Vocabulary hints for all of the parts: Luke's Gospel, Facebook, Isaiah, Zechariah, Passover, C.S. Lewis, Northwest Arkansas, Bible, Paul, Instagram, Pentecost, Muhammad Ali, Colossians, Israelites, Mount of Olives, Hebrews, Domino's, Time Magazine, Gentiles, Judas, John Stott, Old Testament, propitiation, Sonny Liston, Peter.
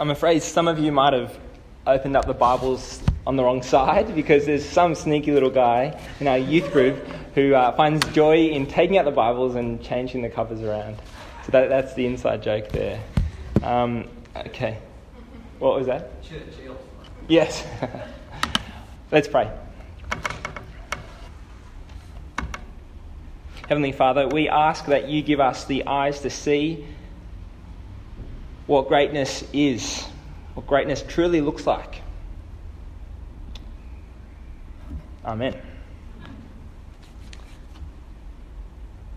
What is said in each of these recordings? I'm afraid some of you might have opened up the Bibles on the wrong side, because there's some sneaky little guy in our youth group who finds joy in taking out the Bibles and changing the covers around. So that's the inside joke there. Okay. What was that? Church. Yes. Let's pray. Heavenly Father, we ask that you give us the eyes to see what greatness is, what greatness truly looks like. Amen.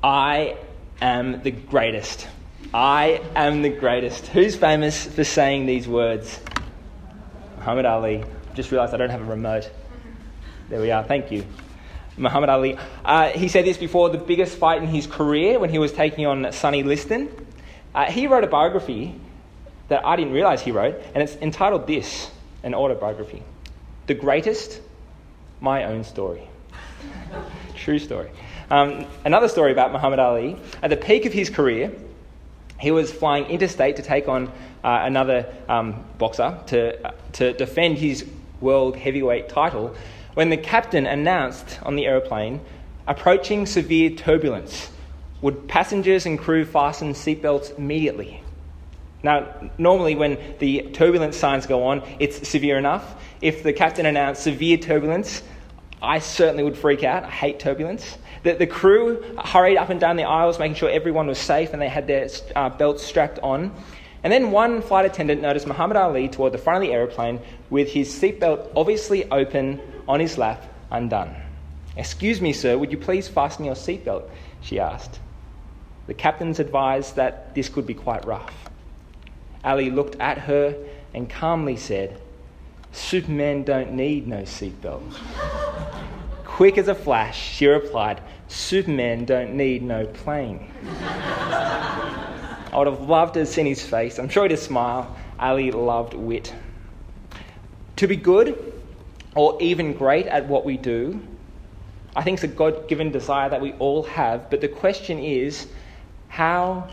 I am the greatest. I am the greatest. Who's famous for saying these words? Muhammad Ali. Just realised I don't have a remote. There we are. Thank you. Muhammad Ali. He said this before the biggest fight in his career when he was taking on Sonny Liston. He wrote a biography that I didn't realise he wrote, and it's entitled this, an autobiography. The Greatest, My Own Story. True story. Another story about Muhammad Ali. At the peak of his career, he was flying interstate to take on another boxer to defend his world heavyweight title, when the captain announced on the aeroplane, approaching severe turbulence. Would passengers and crew fasten seatbelts immediately? Now, normally when the turbulence signs go on, it's severe enough. If the captain announced severe turbulence, I certainly would freak out. I hate turbulence. The crew hurried up and down the aisles, making sure everyone was safe and they had their belts strapped on. And then one flight attendant noticed Muhammad Ali toward the front of the aeroplane with his seatbelt obviously open on his lap, undone. "Excuse me, sir, would you please fasten your seatbelt?" she asked. The captains advised that this could be quite rough. Ali looked at her and calmly said, "Supermen don't need no seatbelt." Quick as a flash, she replied, "Supermen don't need no plane." I would have loved to have seen his face. I'm sure he'd have smiled. Ali loved wit. To be good or even great at what we do, I think it's a God-given desire that we all have, but the question is, how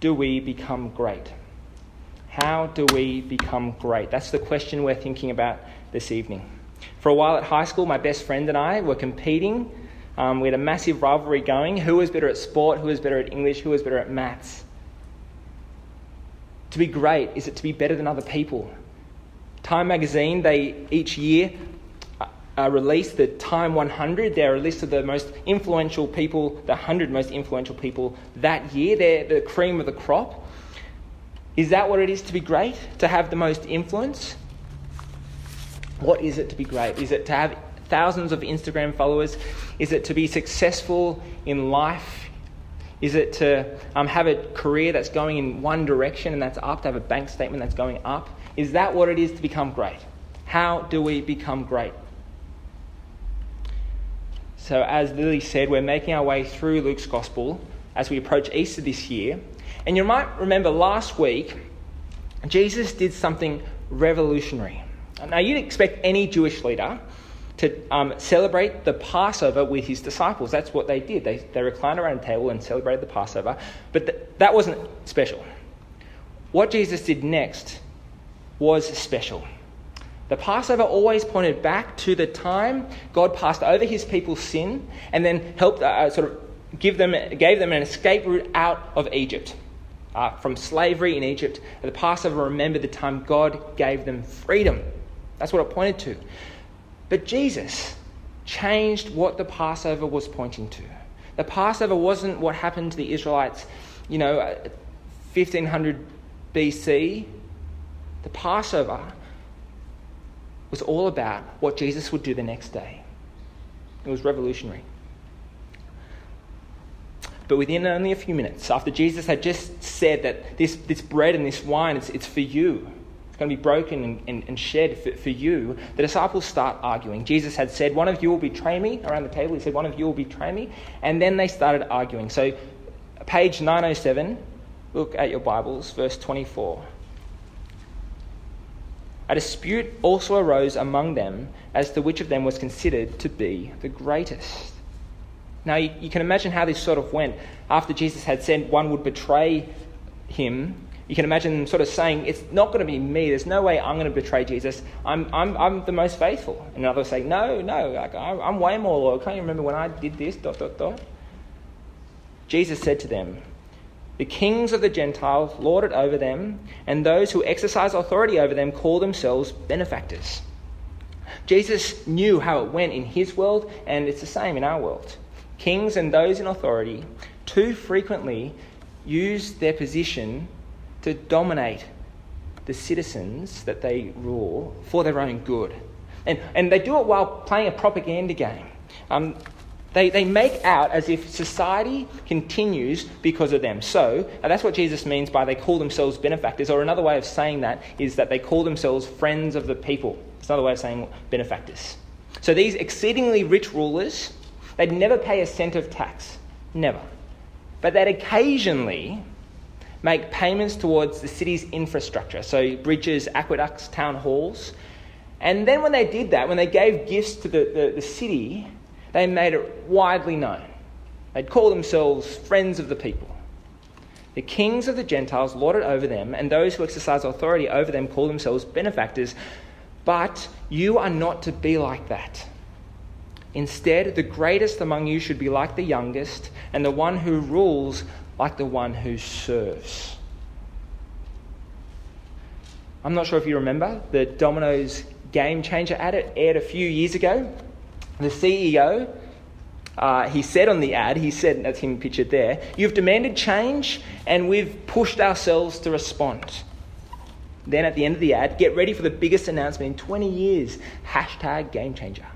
do we become great? How do we become great? That's the question we're thinking about this evening. For a while at high school, my best friend and I were competing. We had a massive rivalry going. Who was better at sport? Who was better at English? Who was better at maths? To be great, is it to be better than other people? Time Magazine, they each year released the Time 100. They're a list of the most influential people, the 100 most influential people that year. They're the cream of the crop. Is that what it is to be great? To have the most influence? What is it to be great? Is it to have thousands of Instagram followers? Is it to be successful in life? Is it to have a career that's going in one direction and that's up, to have a bank statement that's going up? Is that what it is to become great? How do we become great? So as Lily said, we're making our way through Luke's Gospel as we approach Easter this year. And you might remember last week, Jesus did something revolutionary. Now you'd expect any Jewish leader to celebrate the Passover with his disciples. That's what they did. They reclined around a table and celebrated the Passover. But that wasn't special. What Jesus did next was special. The Passover always pointed back to the time God passed over his people's sin and then helped gave them an escape route out of Egypt. From slavery in Egypt, the Passover remembered the time God gave them freedom. That's what it pointed to. But Jesus changed what the Passover was pointing to. The Passover wasn't what happened to the Israelites, 1500 BC. The Passover was all about what Jesus would do the next day. It was revolutionary. But within only a few minutes, after Jesus had just said that this bread and this wine, it's for you. It's going to be broken and shed for you, the disciples start arguing. Jesus had said, "One of you will betray me," around the table. He said, "One of you will betray me." And then they started arguing. So page 907, look at your Bibles, verse 24. A dispute also arose among them as to which of them was considered to be the greatest. Now, you can imagine how this sort of went. After Jesus had said one would betray him, You can imagine them sort of saying, it's not going to be me. There's no way I'm going to betray Jesus. I'm the most faithful. And others say, no, like, I'm way more loyal. Can't you remember when I did this, .. Jesus said to them, the kings of the Gentiles lord it over them, and those who exercise authority over them call themselves benefactors. Jesus knew how it went in his world, and it's the same in our world. Kings and those in authority too frequently use their position to dominate the citizens that they rule for their own good. And they do it while playing a propaganda game. They make out as if society continues because of them. So that's what Jesus means by they call themselves benefactors, or another way of saying that is that they call themselves friends of the people. It's another way of saying benefactors. So these exceedingly rich rulers, they'd never pay a cent of tax. Never. But they'd occasionally make payments towards the city's infrastructure. So bridges, aqueducts, town halls. And then when they did that, when they gave gifts to the city, they made it widely known. They'd call themselves friends of the people. The kings of the Gentiles lord it over them, and those who exercise authority over them call themselves benefactors. But you are not to be like that. Instead, the greatest among you should be like the youngest, and the one who rules like the one who serves. I'm not sure if you remember the Domino's Game Changer ad. It aired a few years ago. The CEO, he said on the ad, that's him pictured there, you've demanded change and we've pushed ourselves to respond. Then at the end of the ad, get ready for the biggest announcement in 20 years, #GameChanger.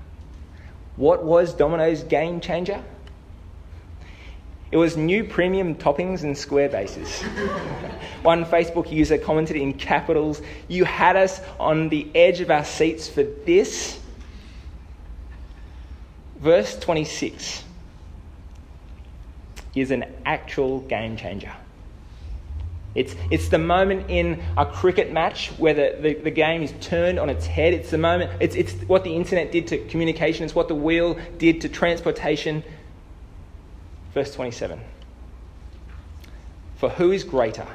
What was Domino's Game Changer? It was new premium toppings and square bases. One Facebook user commented in capitals, you had us on the edge of our seats for this. Verse 26 is an actual game changer. It's the moment in a cricket match where the game is turned on its head. It's the moment, it's what the internet did to communication. It's what the wheel did to transportation. Verse 27. For who is greater,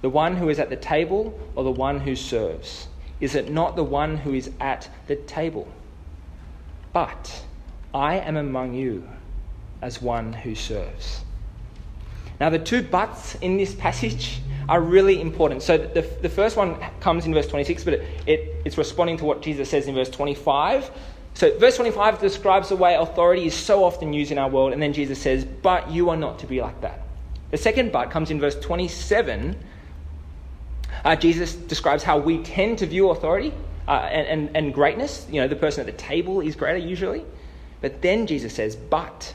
the one who is at the table or the one who serves? Is it not the one who is at the table? But I am among you as one who serves. Now, the two buts in this passage are really important. So the first one comes in verse 26, but it's responding to what Jesus says in verse 25. So verse 25 describes the way authority is so often used in our world, and then Jesus says, but you are not to be like that. The second but comes in verse 27. Jesus describes how we tend to view authority and greatness. You know, the person at the table is greater usually. But then Jesus says, but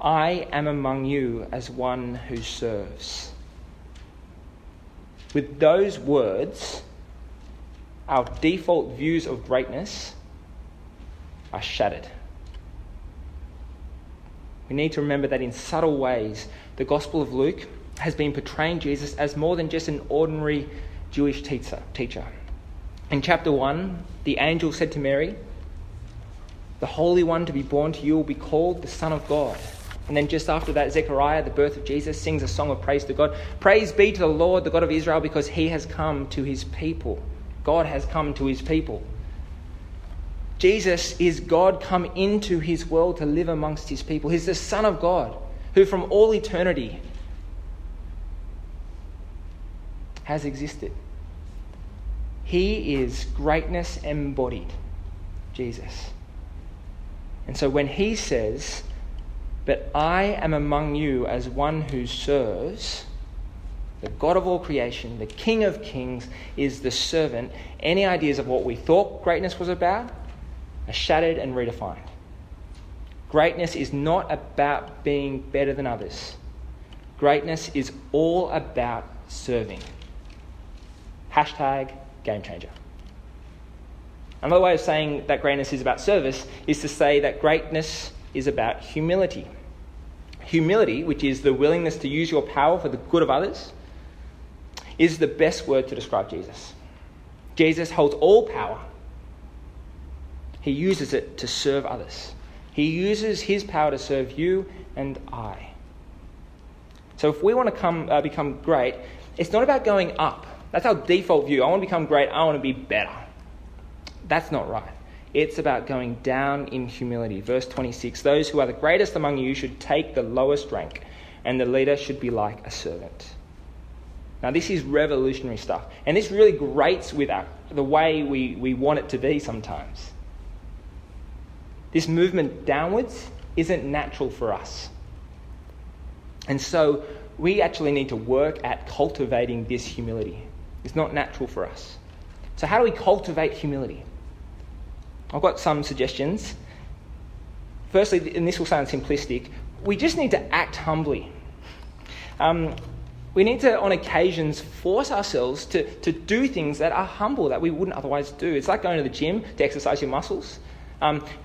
I am among you as one who serves. With those words, our default views of greatness are shattered. We need to remember that in subtle ways, the Gospel of Luke has been portraying Jesus as more than just an ordinary Jewish teacher. In chapter 1, the angel said to Mary, the Holy One to be born to you will be called the Son of God. And then just after that, Zechariah, the birth of Jesus, sings a song of praise to God. Praise be to the Lord, the God of Israel, because he has come to his people. God has come to his people. Jesus is God come into his world to live amongst his people. He's the Son of God, who from all eternity has existed. He is greatness embodied, Jesus. And so when he says, but I am among you as one who serves, the God of all creation, the King of kings, is the servant, any ideas of what we thought greatness was about are shattered and redefined. Greatness is not about being better than others. Greatness is all about serving. #GameChanger. Another way of saying that greatness is about service is to say that greatness is about humility. Humility, which is the willingness to use your power for the good of others, is the best word to describe Jesus. Jesus holds all power. He uses it to serve others. He uses his power to serve you and I. So if we want to become great, It's not about going up. That's our default view. I want to become great. I want to be better. That's not right. It's about going down in humility. Verse 26, those who are the greatest among you should take the lowest rank, and the leader should be like a servant. Now, this is revolutionary stuff. And this really grates with us, the way we want it to be sometimes. This movement downwards isn't natural for us. And so we actually need to work at cultivating this humility. It's not natural for us. So how do we cultivate humility? I've got some suggestions. Firstly, and this will sound simplistic, we just need to act humbly. We need to, on occasions, force ourselves to do things that are humble, that we wouldn't otherwise do. It's like going to the gym to exercise your muscles.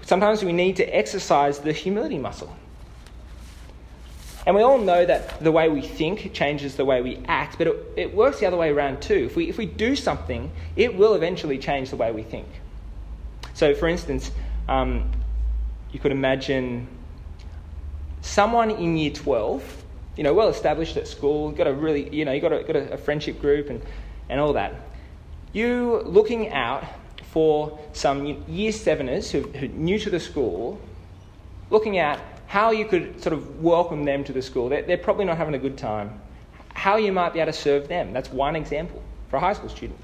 Sometimes we need to exercise the humility muscle. And we all know that the way we think changes the way we act, but it works the other way around too. If we do something, it will eventually change the way we think. So, for instance, you could imagine someone in year 12, well established at school, got a really, you got a friendship group and all that. You looking out for some year seveners who are new to the school, looking at how you could sort of welcome them to the school. They're probably not having a good time. How you might be able to serve them. That's one example for a high school student.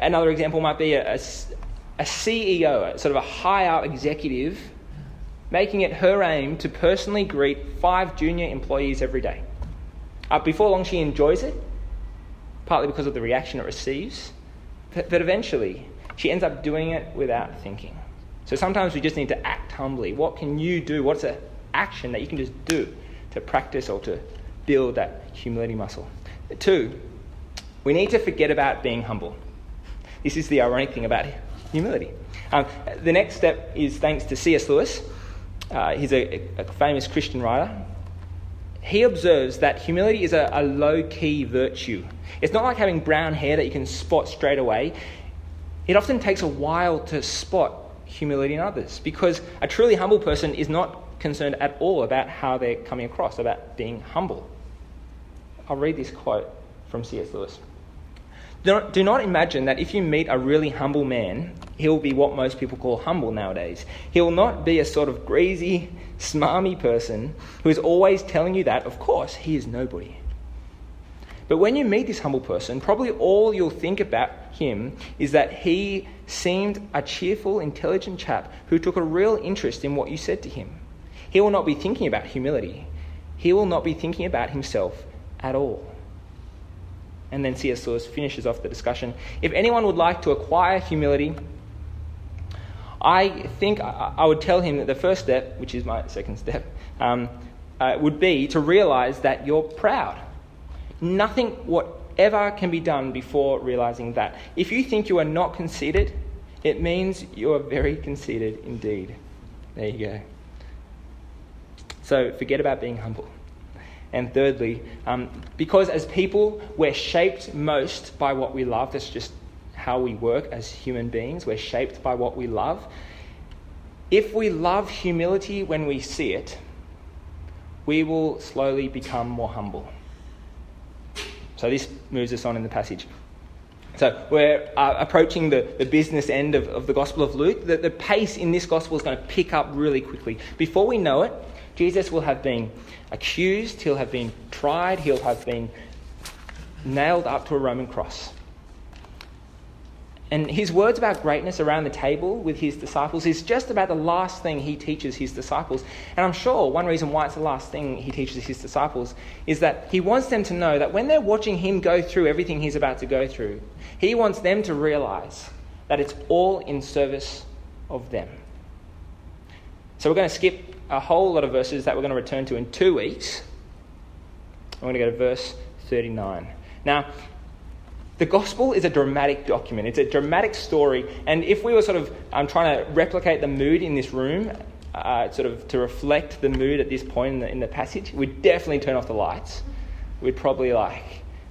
Another example might be a CEO, sort of a high-up executive, making it her aim to personally greet 5 junior employees every day. Before long, she enjoys it, partly because of the reaction it receives, but eventually she ends up doing it without thinking. So sometimes we just need to act humbly. What can you do? What's an action that you can just do to practice or to build that humility muscle? 2, we need to forget about being humble. This is the ironic thing about humility. The next step is thanks to C.S. Lewis. He's a famous Christian writer. He observes that humility is a low-key virtue. It's not like having brown hair that you can spot straight away. It often takes a while to spot humility in others because a truly humble person is not concerned at all about how they're coming across, about being humble. I'll read this quote from C.S. Lewis. Do not imagine that if you meet a really humble man, he'll be what most people call humble nowadays. He will not be a sort of greasy, smarmy person who is always telling you that, of course, he is nobody. But when you meet this humble person, probably all you'll think about him is that he seemed a cheerful, intelligent chap who took a real interest in what you said to him. He will not be thinking about humility. He will not be thinking about himself at all. And then C.S. Lewis finishes off the discussion. If anyone would like to acquire humility, I think I would tell him that the first step, which is my second step, would be to realize that you're proud. Nothing whatever can be done before realizing that. If you think you are not conceited, it means you are very conceited indeed. There you go. So forget about being humble. And thirdly, because as people, we're shaped most by what we love. That's just how we work as human beings. We're shaped by what we love. If we love humility when we see it, we will slowly become more humble. So this moves us on in the passage. So we're approaching the business end of the Gospel of Luke. The pace in this Gospel is going to pick up really quickly. Before we know it, Jesus will have been accused, he'll have been tried, he'll have been nailed up to a Roman cross. And his words about greatness around the table with his disciples is just about the last thing he teaches his disciples. And I'm sure one reason why it's the last thing he teaches his disciples is that he wants them to know that when they're watching him go through everything he's about to go through, he wants them to realize that it's all in service of them. So we're going to skip a whole lot of verses that we're going to return to in 2 weeks. I'm going to go to verse 39. Now, the gospel is a dramatic document. It's a dramatic story. And if we were sort of trying to replicate the mood in this room, sort of to reflect the mood at this point in the passage, we'd definitely turn off the lights. We'd probably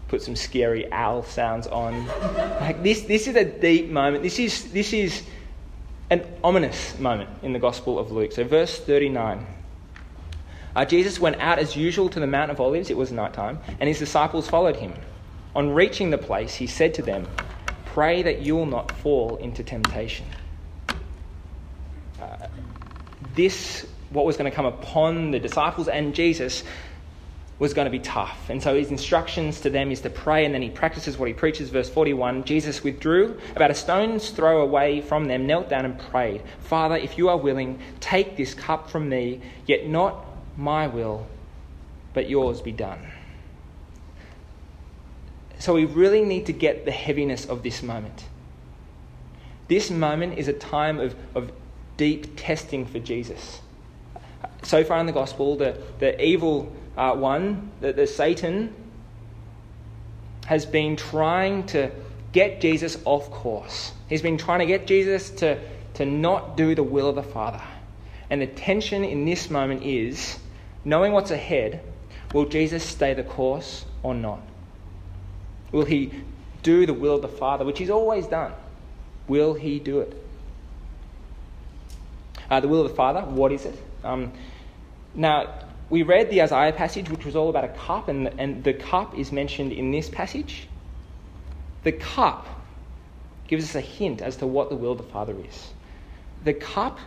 put some scary owl sounds on. This is a deep moment. This is an ominous moment in the Gospel of Luke. So verse 39. Jesus went out as usual to the Mount of Olives. It was nighttime, and his disciples followed him. On reaching the place, he said to them, "Pray that you will not fall into temptation." What was going to come upon the disciples and Jesus was going to be tough. And so his instructions to them is to pray, and then he practices what he preaches. Verse 41, Jesus withdrew about a stone's throw away from them, knelt down and prayed, "Father, if you are willing, take this cup from me, yet not my will, but yours be done." So we really need to get the heaviness of this moment. This moment is a time of deep testing for Jesus. So far in the gospel, the evil one, the Satan, has been trying to get Jesus off course. He's been trying to get Jesus to not do the will of the Father. And the tension in this moment is, knowing what's ahead, will Jesus stay the course or not? Will he do the will of the Father, which he's always done? Will he do it? The will of the Father, what is it? Now, we read the Isaiah passage, which was all about a cup, and the cup is mentioned in this passage. The cup gives us a hint as to what the will of the Father is. The cup,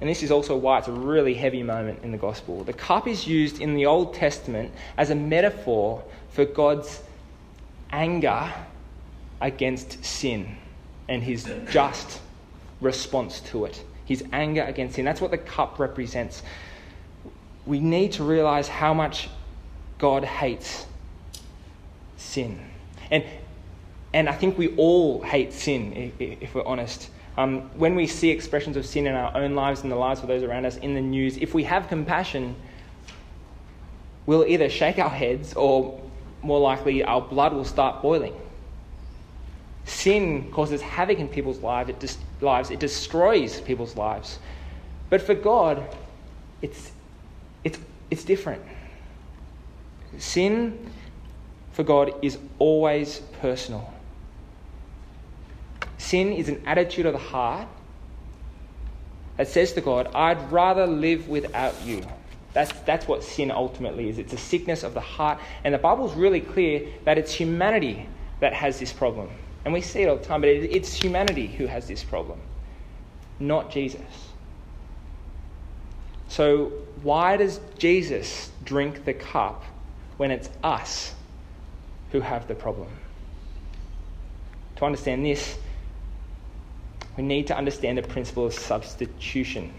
and this is also why it's a really heavy moment in the gospel, the cup is used in the Old Testament as a metaphor for God's anger against sin and his just response to it. His anger against sin. That's what the cup represents. We need to realize how much God hates sin. And I think we all hate sin, if we're honest. When we see expressions of sin in our own lives and the lives of those around us in the news, if we have compassion, we'll either shake our heads or, more likely, our blood will start boiling. Sin causes havoc in people's lives. It destroys people's lives. But for God, it's different. Sin for God is always personal. Sin is an attitude of the heart that says to God, "I'd rather live without you." That's what sin ultimately is. It's a sickness of the heart. And the Bible's really clear that it's humanity that has this problem. And we see it all the time, but it's humanity who has this problem, not Jesus. So why does Jesus drink the cup when it's us who have the problem? To understand this, we need to understand the principle of substitution,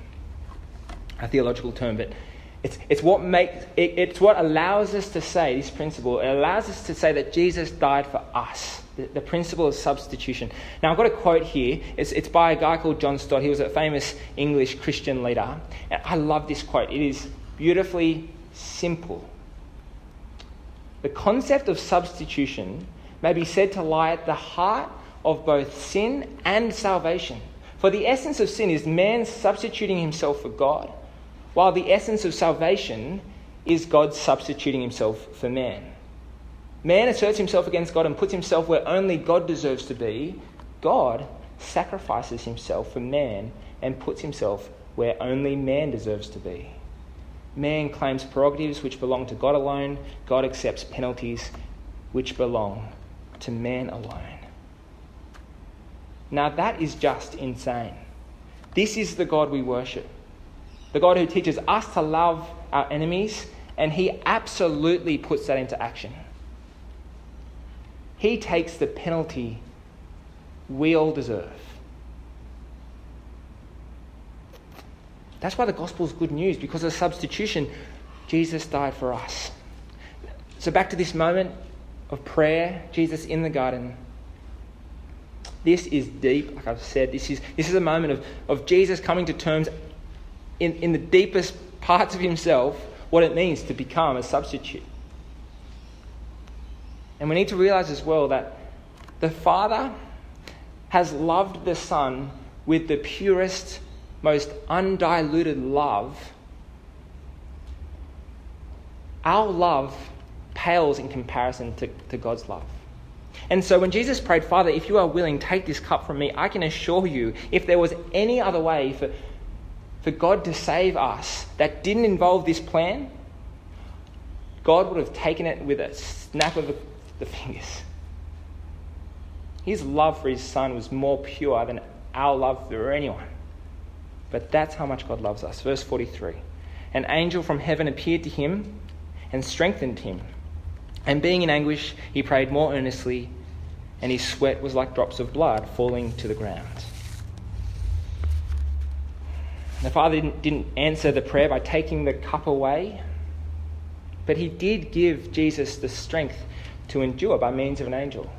a theological term, but it's what allows us to say this principle. It allows us to say that Jesus died for us. The principle of substitution. Now, I've got a quote here. It's by a guy called John Stott. He was a famous English Christian leader. And I love this quote. It is beautifully simple. "The concept of substitution may be said to lie at the heart of both sin and salvation. For the essence of sin is man substituting himself for God, while the essence of salvation is God substituting himself for man. Man asserts himself against God and puts himself where only God deserves to be. God sacrifices himself for man and puts himself where only man deserves to be. Man claims prerogatives which belong to God alone. God accepts penalties which belong to man alone." Now that is just insane. This is the God we worship. The God who teaches us to love our enemies, and he absolutely puts that into action. He takes the penalty we all deserve. That's why the gospel is good news, because of substitution. Jesus died for us. So back to this moment of prayer, Jesus in the garden. This is deep, like I've said. This is a moment of Jesus coming to terms in the deepest parts of himself, what it means to become a substitute. And we need to realize as well that the Father has loved the Son with the purest, most undiluted love. Our love pales in comparison to God's love. And so when Jesus prayed, "Father, if you are willing, take this cup from me," I can assure you, if there was any other way for God to save us that didn't involve this plan, God would have taken it with a snap of the thing is, his love for his son was more pure than our love for anyone. But that's how much God loves us. Verse 43. An angel from heaven appeared to him and strengthened him. And being in anguish, he prayed more earnestly, and his sweat was like drops of blood falling to the ground. The father didn't answer the prayer by taking the cup away, but he did give Jesus the strength to endure by means of an angel.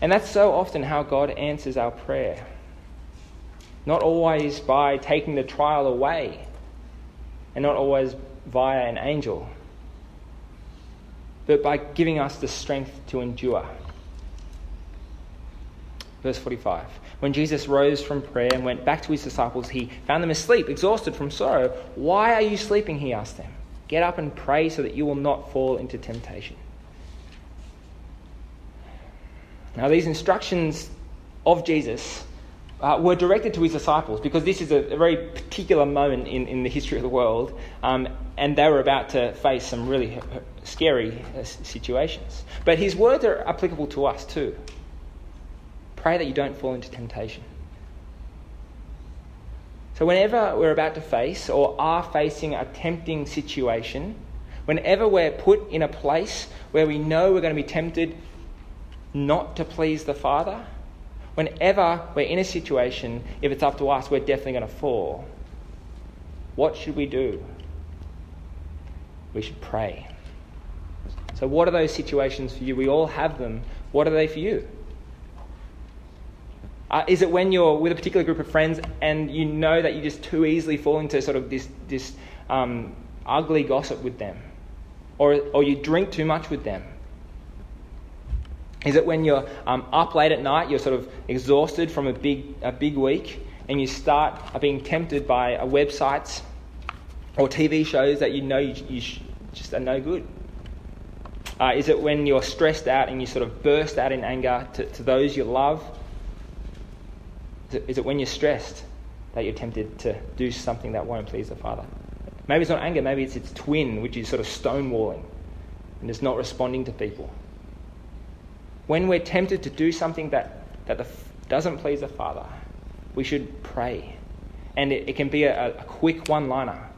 And that's so often how God answers our prayer. Not always by taking the trial away, and not always via an angel, but by giving us the strength to endure. Verse 45. When Jesus rose from prayer and went back to his disciples, he found them asleep, exhausted from sorrow. "Why are you sleeping?" he asked them. "Get up and pray so that you will not fall into temptation." Now, these instructions of Jesus were directed to his disciples because this is a very particular moment in the history of the world, and they were about to face some really scary situations. But his words are applicable to us too. Pray that you don't fall into temptation. So whenever we're about to face or are facing a tempting situation, whenever we're put in a place where we know we're going to be tempted not to please the Father, whenever we're in a situation, if it's up to us, we're definitely going to fall. What should we do? We should pray. So what are those situations for you? We all have them. What are they for you? Is it when you're with a particular group of friends and you know that you just too easily fall into sort of this ugly gossip with them? Or you drink too much with them? Is it when you're up late at night, you're sort of exhausted from a big week, and you start being tempted by websites or TV shows that you know you just are no good? Is it when you're stressed out and you sort of burst out in anger to those you love? Is it when you're stressed that you're tempted to do something that won't please the Father? Maybe it's not anger, maybe it's its twin, which is sort of stonewalling and it's not responding to people. When we're tempted to do something that doesn't please the Father, we should pray. And it can be a quick one-liner.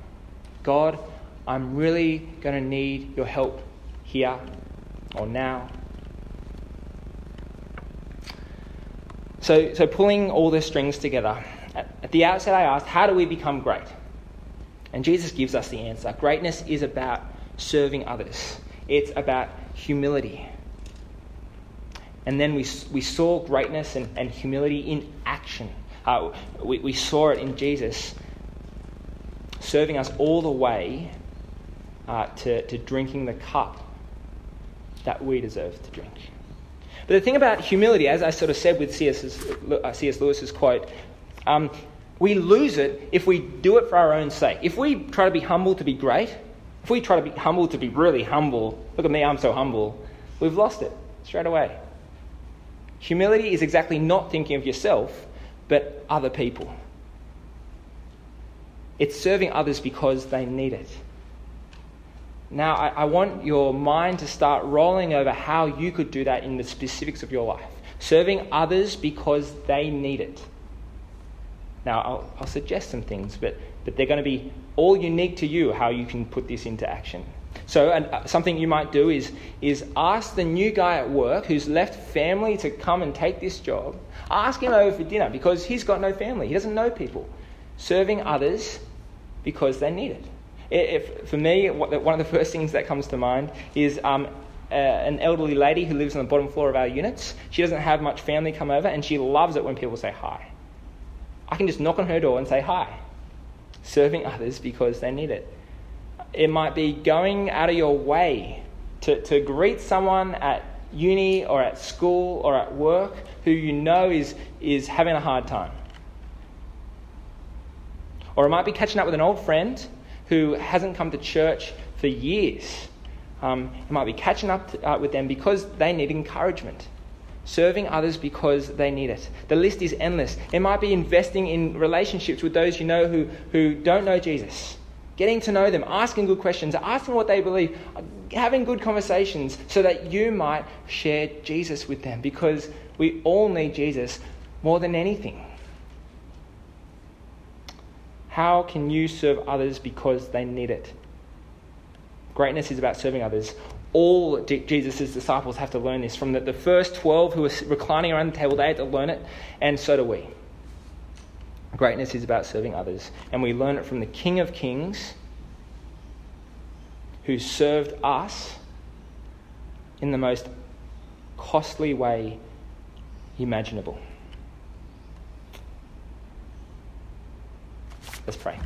God, I'm really going to need your help here or now. So pulling all the strings together, at the outset I asked, how do we become great? And Jesus gives us the answer. Greatness is about serving others. It's about humility. And then we saw greatness and humility in action. We saw it in Jesus serving us all the way to drinking the cup that we deserve to drink. But the thing about humility, as I sort of said with C.S. Lewis's quote, we lose it if we do it for our own sake. If we try to be humble to be great, if we try to be humble to be really humble, look at me, I'm so humble, we've lost it straight away. Humility is exactly not thinking of yourself, but other people. It's serving others because they need it. Now, I want your mind to start rolling over how you could do that in the specifics of your life. Serving others because they need it. Now, I'll suggest some things, but they're going to be all unique to you, how you can put this into action. So something you might do is ask the new guy at work who's left family to come and take this job. Ask him over for dinner because he's got no family. He doesn't know people. Serving others because they need it. For me, one of the first things that comes to mind is an elderly lady who lives on the bottom floor of our units. She doesn't have much family come over and she loves it when people say hi. I can just knock on her door and say hi. Serving others because they need it. It might be going out of your way to greet someone at uni or at school or at work who you know is having a hard time. Or it might be catching up with an old friend who hasn't come to church for years. It might be catching up with them because they need encouragement. Serving others because they need it. The list is endless. It might be investing in relationships with those you know who don't know Jesus. getting to know them, asking good questions, asking what they believe, having good conversations so that you might share Jesus with them, because we all need Jesus more than anything. How can you serve others because they need it? Greatness is about serving others. All Jesus' disciples have to learn this. From the first 12 who were reclining around the table, they had to learn it, and so do we. Greatness is about serving others. And we learn it from the King of Kings who served us in the most costly way imaginable. Let's pray.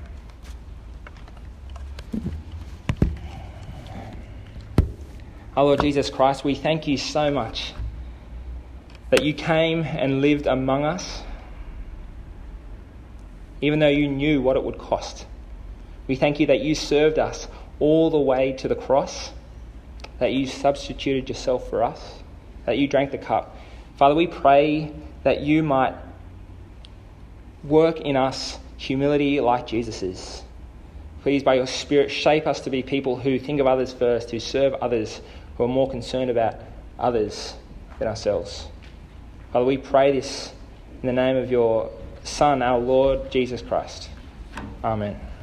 Our Lord Jesus Christ, we thank you so much that you came and lived among us, even though you knew what it would cost. We thank you that you served us all the way to the cross, that you substituted yourself for us, that you drank the cup. Father, we pray that you might work in us humility like Jesus's. Please, by your Spirit, shape us to be people who think of others first, who serve others, who are more concerned about others than ourselves. Father, we pray this in the name of your Son, our Lord Jesus Christ. Amen.